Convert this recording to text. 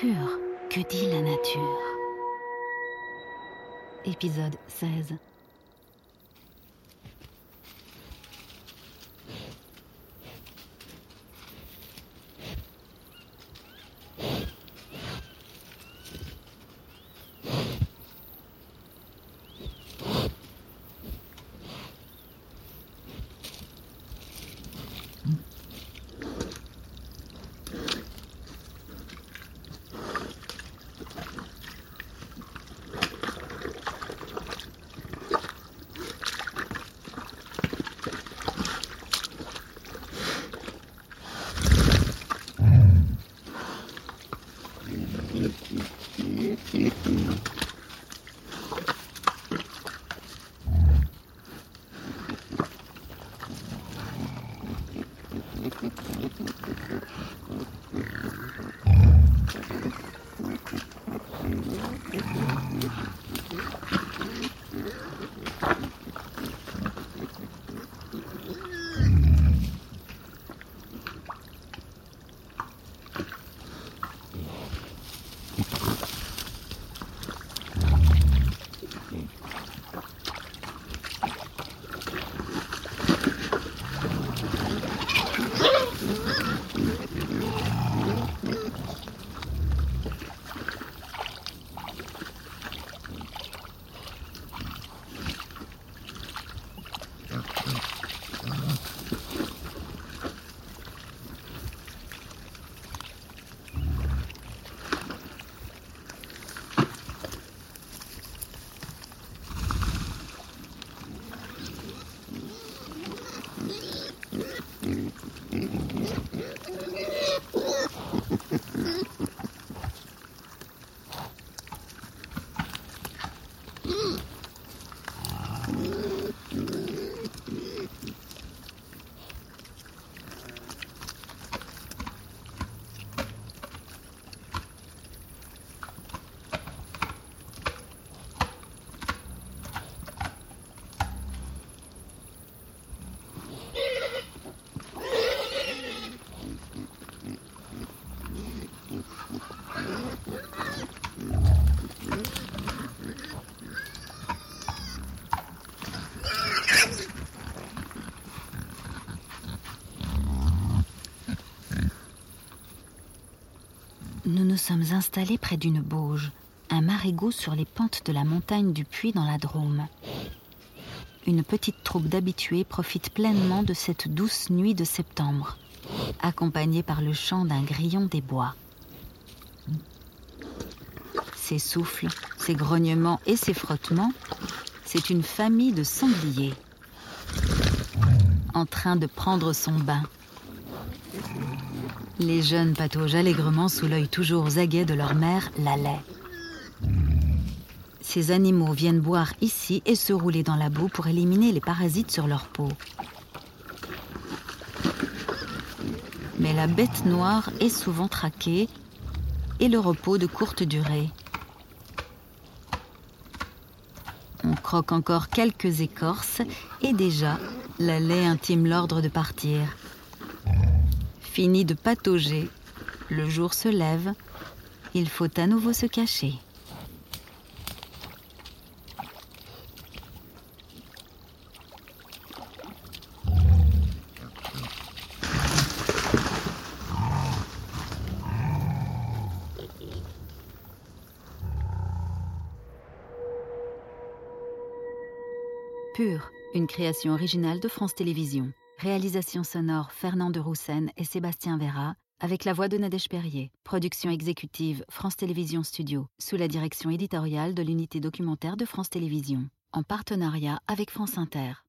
PUR, Que dit la nature? Épisode 16. Nous nous sommes installés près d'une bauge, un marigot sur les pentes de la montagne du Puy dans la Drôme. Une petite troupe d'habitués profite pleinement de cette douce nuit de septembre, accompagnée par le chant d'un grillon des bois. Ses souffles, ses grognements et ses frottements, c'est une famille de sangliers en train de prendre son bain. Les jeunes pataugent allègrement sous l'œil toujours aguet de leur mère, la lait. Ces animaux viennent boire ici et se rouler dans la boue pour éliminer les parasites sur leur peau. Mais la bête noire est souvent traquée et le repos de courte durée. On croque encore quelques écorces et déjà, la lait intime l'ordre de partir. Fini de patauger, le jour se lève, il faut à nouveau se cacher. PUR, une création originale de France Télévisions. Réalisation sonore Fernand Deroussen et Sébastien Vera, avec la voix de Nadège Perrier. Production exécutive France Télévisions Studio, sous la direction éditoriale de l'unité documentaire de France Télévisions, en partenariat avec France Inter.